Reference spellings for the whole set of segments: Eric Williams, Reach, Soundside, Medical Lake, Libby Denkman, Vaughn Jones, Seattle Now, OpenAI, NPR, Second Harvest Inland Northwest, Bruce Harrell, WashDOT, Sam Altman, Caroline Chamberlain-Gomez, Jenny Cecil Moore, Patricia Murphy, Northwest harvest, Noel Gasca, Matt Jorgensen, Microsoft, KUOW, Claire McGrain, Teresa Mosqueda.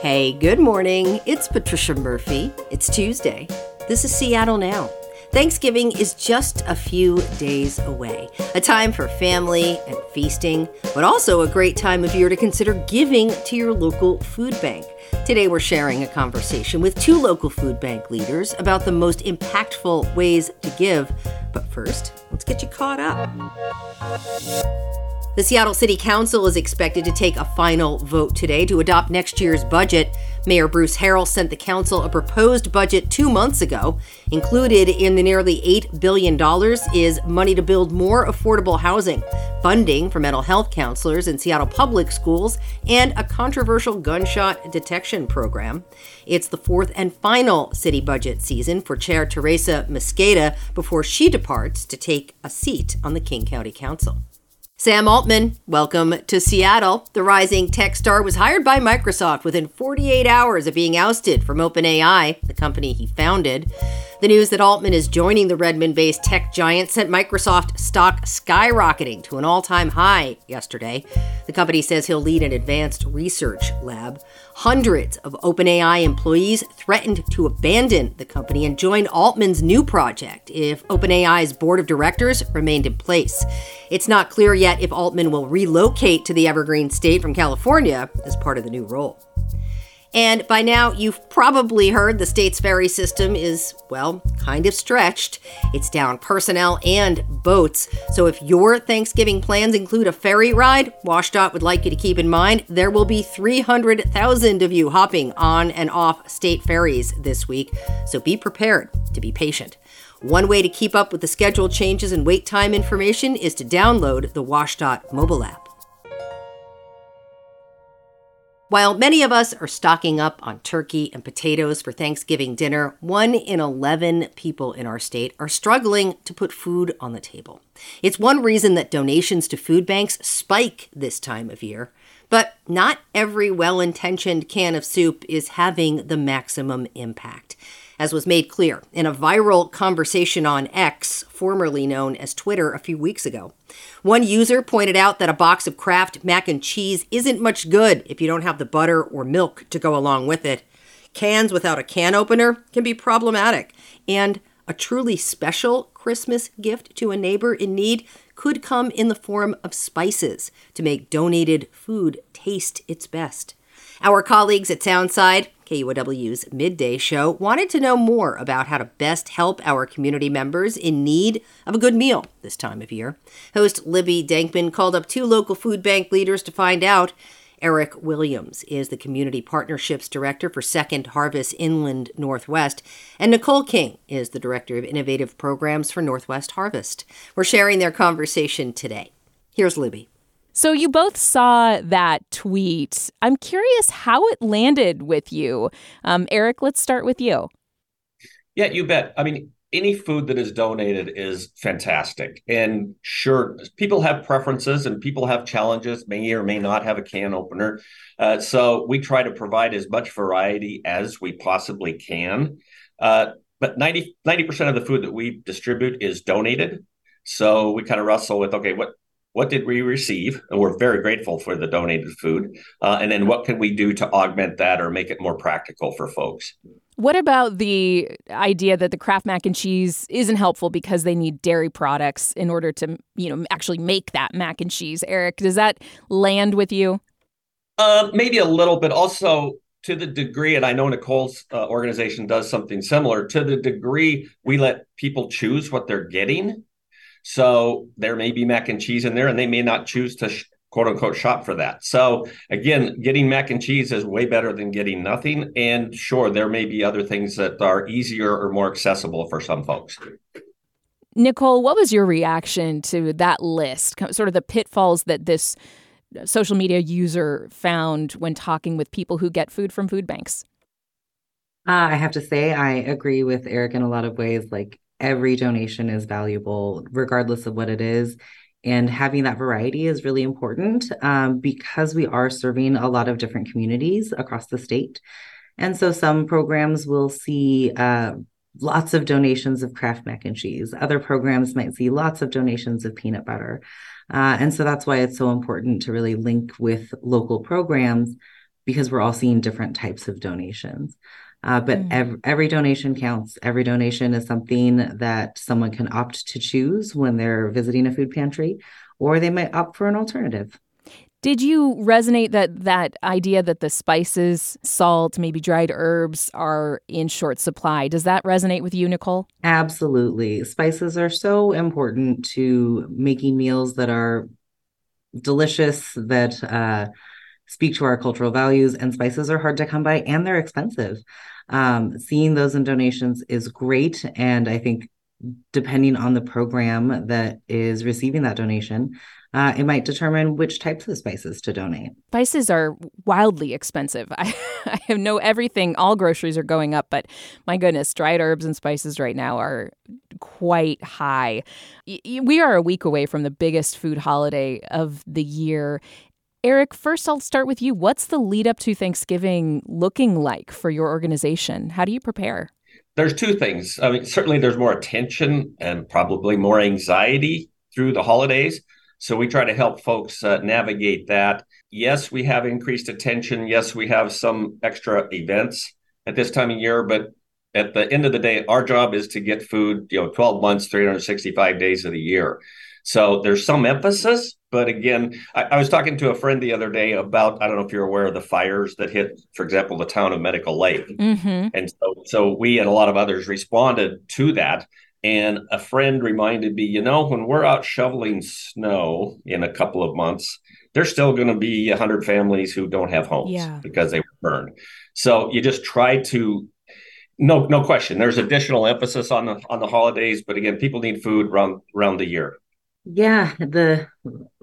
Hey, good morning. It's Patricia Murphy. It's Tuesday. This is Seattle Now. Thanksgiving is just a few days away, a time for family and feasting, but also a great time of year to consider giving to your local food bank. Today, we're sharing a conversation with two local food bank leaders about the most impactful ways to give. But first, let's get you caught up. The Seattle City Council is expected to take a final vote today to adopt next year's budget. Mayor Bruce Harrell sent the council a proposed budget 2 months ago. Included in the nearly $8 billion is money to build more affordable housing, funding for mental health counselors in Seattle public schools, and a controversial gunshot detection program. It's the fourth and final city budget season for Chair Teresa Mosqueda before she departs to take a seat on the King County Council. Sam Altman, welcome to Seattle. The rising tech star was hired by Microsoft within 48 hours of being ousted from OpenAI, the company he founded. The news that Altman is joining the Redmond-based tech giant sent Microsoft stock skyrocketing to an all-time high yesterday. The company says he'll lead an advanced research lab. Hundreds of OpenAI employees threatened to abandon the company and join Altman's new project if OpenAI's board of directors remained in place. It's not clear yet if Altman will relocate to the Evergreen State from California as part of the new role. And by now, you've probably heard the state's ferry system is, well, kind of stretched. It's down personnel and boats. So if your Thanksgiving plans include a ferry ride, WashDOT would like you to keep in mind there will be 300,000 of you hopping on and off state ferries this week. So be prepared to be patient. One way to keep up with the schedule changes and wait time information is to download the WashDOT mobile app. While many of us are stocking up on turkey and potatoes for Thanksgiving dinner, 1 in 11 people in our state are struggling to put food on the table. It's one reason that donations to food banks spike this time of year. But not every well-intentioned can of soup is having the maximum impact. As was made clear in a viral conversation on X, formerly known as Twitter, a few weeks ago. One user pointed out that a box of Kraft mac and cheese isn't much good if you don't have the butter or milk to go along with it. Cans without a can opener can be problematic. And a truly special Christmas gift to a neighbor in need could come in the form of spices to make donated food taste its best. Our colleagues at Soundside, KUOW's midday show, wanted to know more about how to best help our community members in need of a good meal this time of year. Host Libby Denkman called up two local food bank leaders to find out. Eric Williams is the Community Partnerships Director for Second Harvest Inland Northwest, and Nicole King is the Director of Innovative Programs for Northwest Harvest. We're sharing their conversation today. Here's Libby. So you both saw that tweet. I'm curious how it landed with you. Eric, let's start with you. Yeah, you bet. I mean, any food that is donated is fantastic. And sure, people have preferences and people have challenges, may or may not have a can opener. So we try to provide as much variety as we possibly can. But 90% of the food that we distribute is donated. So we kind of wrestle with, okay, what did we receive? And we're very grateful for the donated food. And then what can we do to augment that or make it more practical for folks? What about the idea that the Kraft mac and cheese isn't helpful because they need dairy products in order to, actually make that mac and cheese? Eric, does that land with you? Maybe a little bit. Also, to the degree, and I know Nicole's organization does something similar, to the degree we let people choose what they're getting. So there may be mac and cheese in there, and they may not choose to, quote unquote, shop for that. So again, getting mac and cheese is way better than getting nothing. And sure, there may be other things that are easier or more accessible for some folks. Nicole, what was your reaction to that list, sort of the pitfalls that this social media user found when talking with people who get food from food banks? I have to say, I agree with Eric in a lot of ways. Every donation is valuable, regardless of what it is. And having that variety is really important because we are serving a lot of different communities across the state. And so some programs will see lots of donations of Kraft mac and cheese. Other programs might see lots of donations of peanut butter. And so that's why it's so important to really link with local programs because we're all seeing different types of donations. But every donation counts. Every donation is something that someone can opt to choose when they're visiting a food pantry, or they might opt for an alternative. Did you resonate that idea that the spices, salt, maybe dried herbs are in short supply? Does that resonate with you, Nicole? Absolutely. Spices are so important to making meals that are delicious, that speak to our cultural values, and spices are hard to come by and they're expensive. Seeing those in donations is great. And I think depending on the program that is receiving that donation, it might determine which types of spices to donate. Spices are wildly expensive. I know everything, all groceries are going up, but my goodness, dried herbs and spices right now are quite high. We are a week away from the biggest food holiday of the year. Eric, first I'll start with you. What's the lead up to Thanksgiving looking like for your organization? How do you prepare? There's two things. I mean, certainly there's more attention and probably more anxiety through the holidays. So we try to help folks navigate that. Yes, we have increased attention. Yes, we have some extra events at this time of year. But at the end of the day, our job is to get food, 12 months, 365 days of the year. So there's some emphasis. But again, I was talking to a friend the other day about, I don't know if you're aware of the fires that hit, for example, the town of Medical Lake. Mm-hmm. And so we and a lot of others responded to that. And a friend reminded me, when we're out shoveling snow in a couple of months, there's still going to be 100 families who don't have homes because they were burned. So you just try to, no question, there's additional emphasis on the holidays. But again, people need food around the year. Yeah, the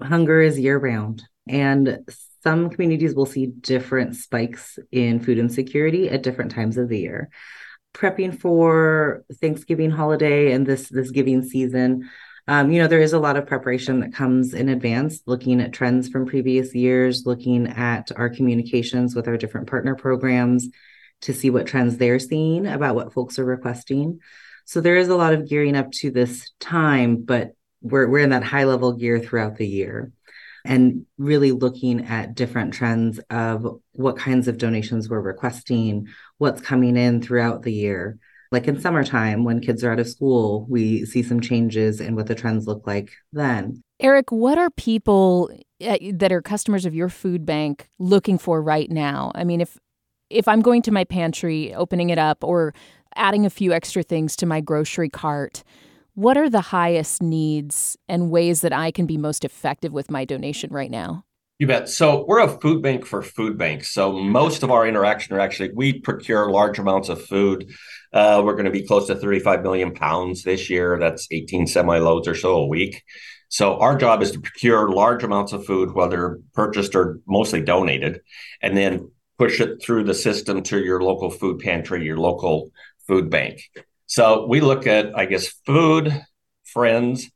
hunger is year round. And some communities will see different spikes in food insecurity at different times of the year. Prepping for Thanksgiving holiday and this giving season, there is a lot of preparation that comes in advance, looking at trends from previous years, looking at our communications with our different partner programs to see what trends they're seeing about what folks are requesting. So there is a lot of gearing up to this time, but we're in that high level gear throughout the year and really looking at different trends of what kinds of donations we're requesting, what's coming in throughout the year. Like in summertime, when kids are out of school, we see some changes in what the trends look like then. Eric, what are people that are customers of your food bank looking for right now? I mean, if I'm going to my pantry, opening it up, or adding a few extra things to my grocery cart, what are the highest needs and ways that I can be most effective with my donation right now? You bet. So we're a food bank for food banks. So most of our interaction are actually, we procure large amounts of food. We're going to be close to 35 million pounds this year. That's 18 semi-loads or so a week. So our job is to procure large amounts of food, whether purchased or mostly donated, and then push it through the system to your local food pantry, your local food bank. So we look at, I guess, food, friends,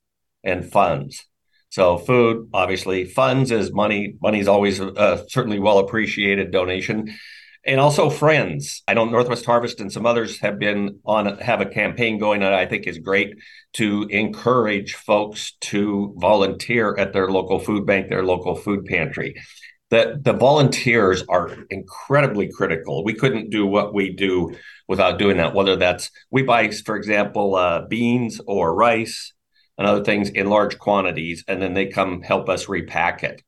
and funds. So food, obviously, funds is money. Money is always a certainly well-appreciated donation. And also friends. I know Northwest Harvest and some others have a campaign going that I think is great to encourage folks to volunteer at their local food bank, their local food pantry. The volunteers are incredibly critical. We couldn't do what we do without doing that, whether that's we buy, for example, beans or rice and other things in large quantities, and then they come help us repack it.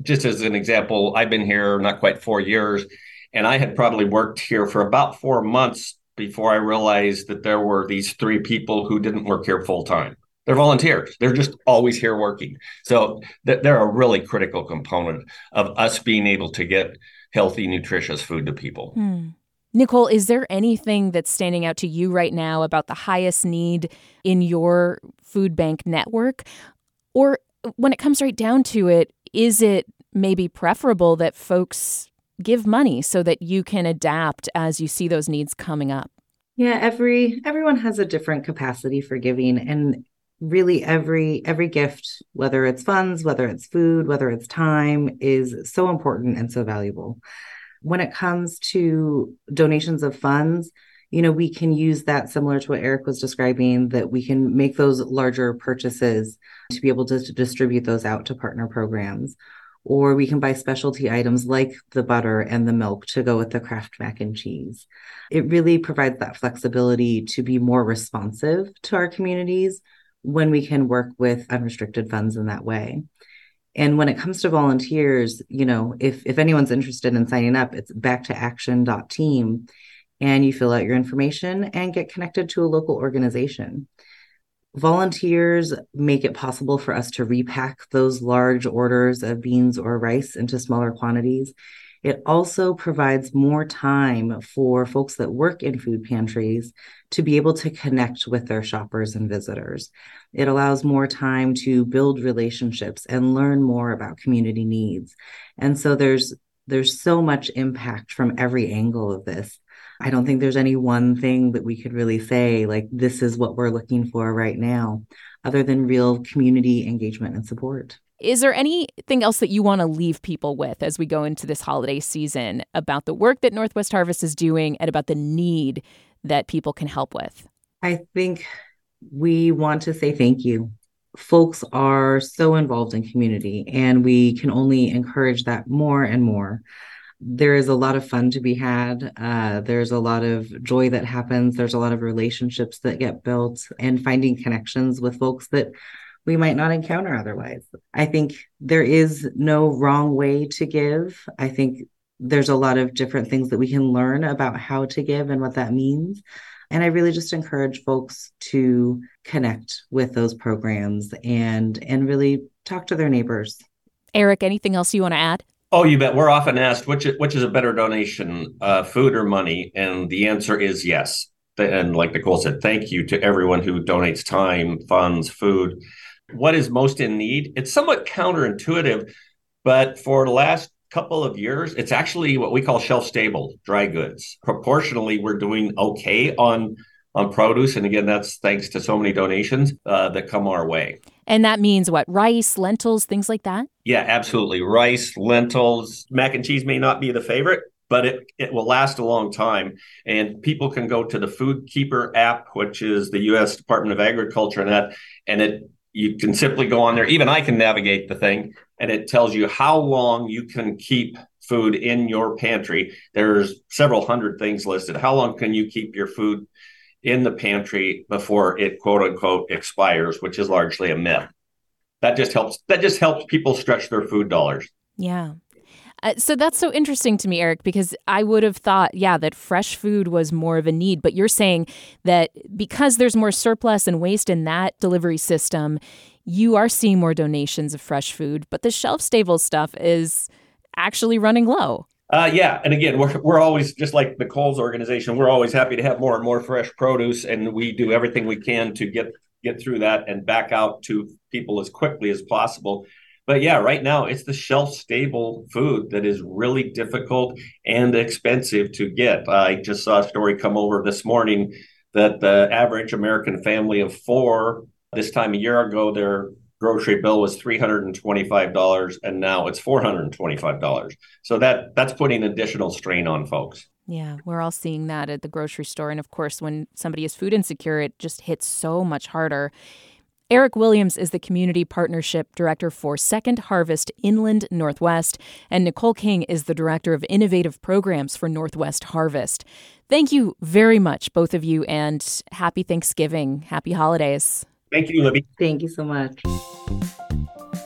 Just as an example, I've been here not quite 4 years, and I had probably worked here for about 4 months before I realized that there were these three people who didn't work here full time. They're volunteers. They're just always here working. So they're a really critical component of us being able to get healthy, nutritious food to people. Mm. Nicole, is there anything that's standing out to you right now about the highest need in your food bank network? Or when it comes right down to it, is it maybe preferable that folks give money so that you can adapt as you see those needs coming up? Yeah, everyone has a different capacity for giving, and really every gift, whether it's funds, whether it's food, whether it's time, is so important and so valuable. When it comes to donations of funds, we can use that similar to what Eric was describing, that we can make those larger purchases to be able to distribute those out to partner programs. or we can buy specialty items like the butter and the milk to go with the Kraft mac and cheese. It really provides that flexibility to be more responsive to our communities when we can work with unrestricted funds in that way. And when it comes to volunteers, you know, if anyone's interested in signing up, it's backtoaction.team, and you fill out your information and get connected to a local organization. Volunteers make it possible for us to repack those large orders of beans or rice into smaller quantities. It also provides more time for folks that work in food pantries to be able to connect with their shoppers and visitors. It allows more time to build relationships and learn more about community needs. And so there's so much impact from every angle of this. I don't think there's any one thing that we could really say, like, this is what we're looking for right now, other than real community engagement and support. Is there anything else that you want to leave people with as we go into this holiday season about the work that Northwest Harvest is doing and about the need that people can help with? I think we want to say thank you. Folks are so involved in community, and we can only encourage that more and more. There is a lot of fun to be had. There's a lot of joy that happens. There's a lot of relationships that get built, and finding connections with folks that we might not encounter otherwise. I think there is no wrong way to give. I think there's a lot of different things that we can learn about how to give and what that means. And I really just encourage folks to connect with those programs and really talk to their neighbors. Eric, anything else you want to add? Oh, you bet. We're often asked, which is a better donation, food or money? And the answer is yes. And like Nicole said, thank you to everyone who donates time, funds, food. What is most in need? It's somewhat counterintuitive, but for the last couple of years, it's actually what we call shelf-stable dry goods. Proportionally, we're doing okay on produce. And again, that's thanks to so many donations that come our way. And that means what? Rice, lentils, things like that? Yeah, absolutely. Rice, lentils, mac and cheese may not be the favorite, but it will last a long time. And people can go to the FoodKeeper app, which is the U.S. Department of Agriculture, you can simply go on there. Even I can navigate the thing, and it tells you how long you can keep food in your pantry. There's several hundred things listed. How long can you keep your food in the pantry before it, quote unquote, expires, which is largely a myth. That just helps people stretch their food dollars. Yeah. So that's so interesting to me, Eric, because I would have thought, that fresh food was more of a need. But you're saying that because there's more surplus and waste in that delivery system, you are seeing more donations of fresh food. But the shelf-stable stuff is actually running low. Yeah. And again, we're always, just like Nicole's organization, we're always happy to have more and more fresh produce. And we do everything we can to get through that and back out to people as quickly as possible. But yeah, right now it's the shelf-stable food that is really difficult and expensive to get. I just saw a story come over this morning that the average American family of four, this time a year ago, their grocery bill was $325, and now it's $425. So that's putting additional strain on folks. Yeah, we're all seeing that at the grocery store. And of course, when somebody is food insecure, it just hits so much harder. Eric Williams is the Community Partnership Director for Second Harvest Inland Northwest, and Nicole King is the Director of Innovative Programs for Northwest Harvest. Thank you very much, both of you, and happy Thanksgiving. Happy holidays. Thank you, Libby. Thank you so much.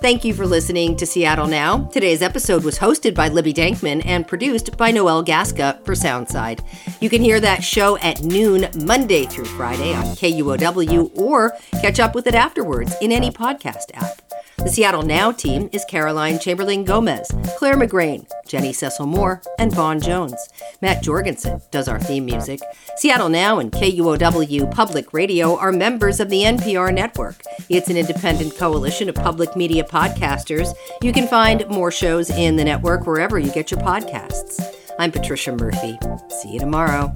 Thank you for listening to Seattle Now. Today's episode was hosted by Libby Denkman and produced by Noel Gasca for Soundside. You can hear that show at noon Monday through Friday on KUOW, or catch up with it afterwards in any podcast app. The Seattle Now team is Caroline Chamberlain-Gomez, Claire McGrain, Jenny Cecil Moore, and Vaughn Jones. Matt Jorgensen does our theme music. Seattle Now and KUOW Public Radio are members of the NPR network. It's an independent coalition of public media podcasters. You can find more shows in the network wherever you get your podcasts. I'm Patricia Murphy. See you tomorrow.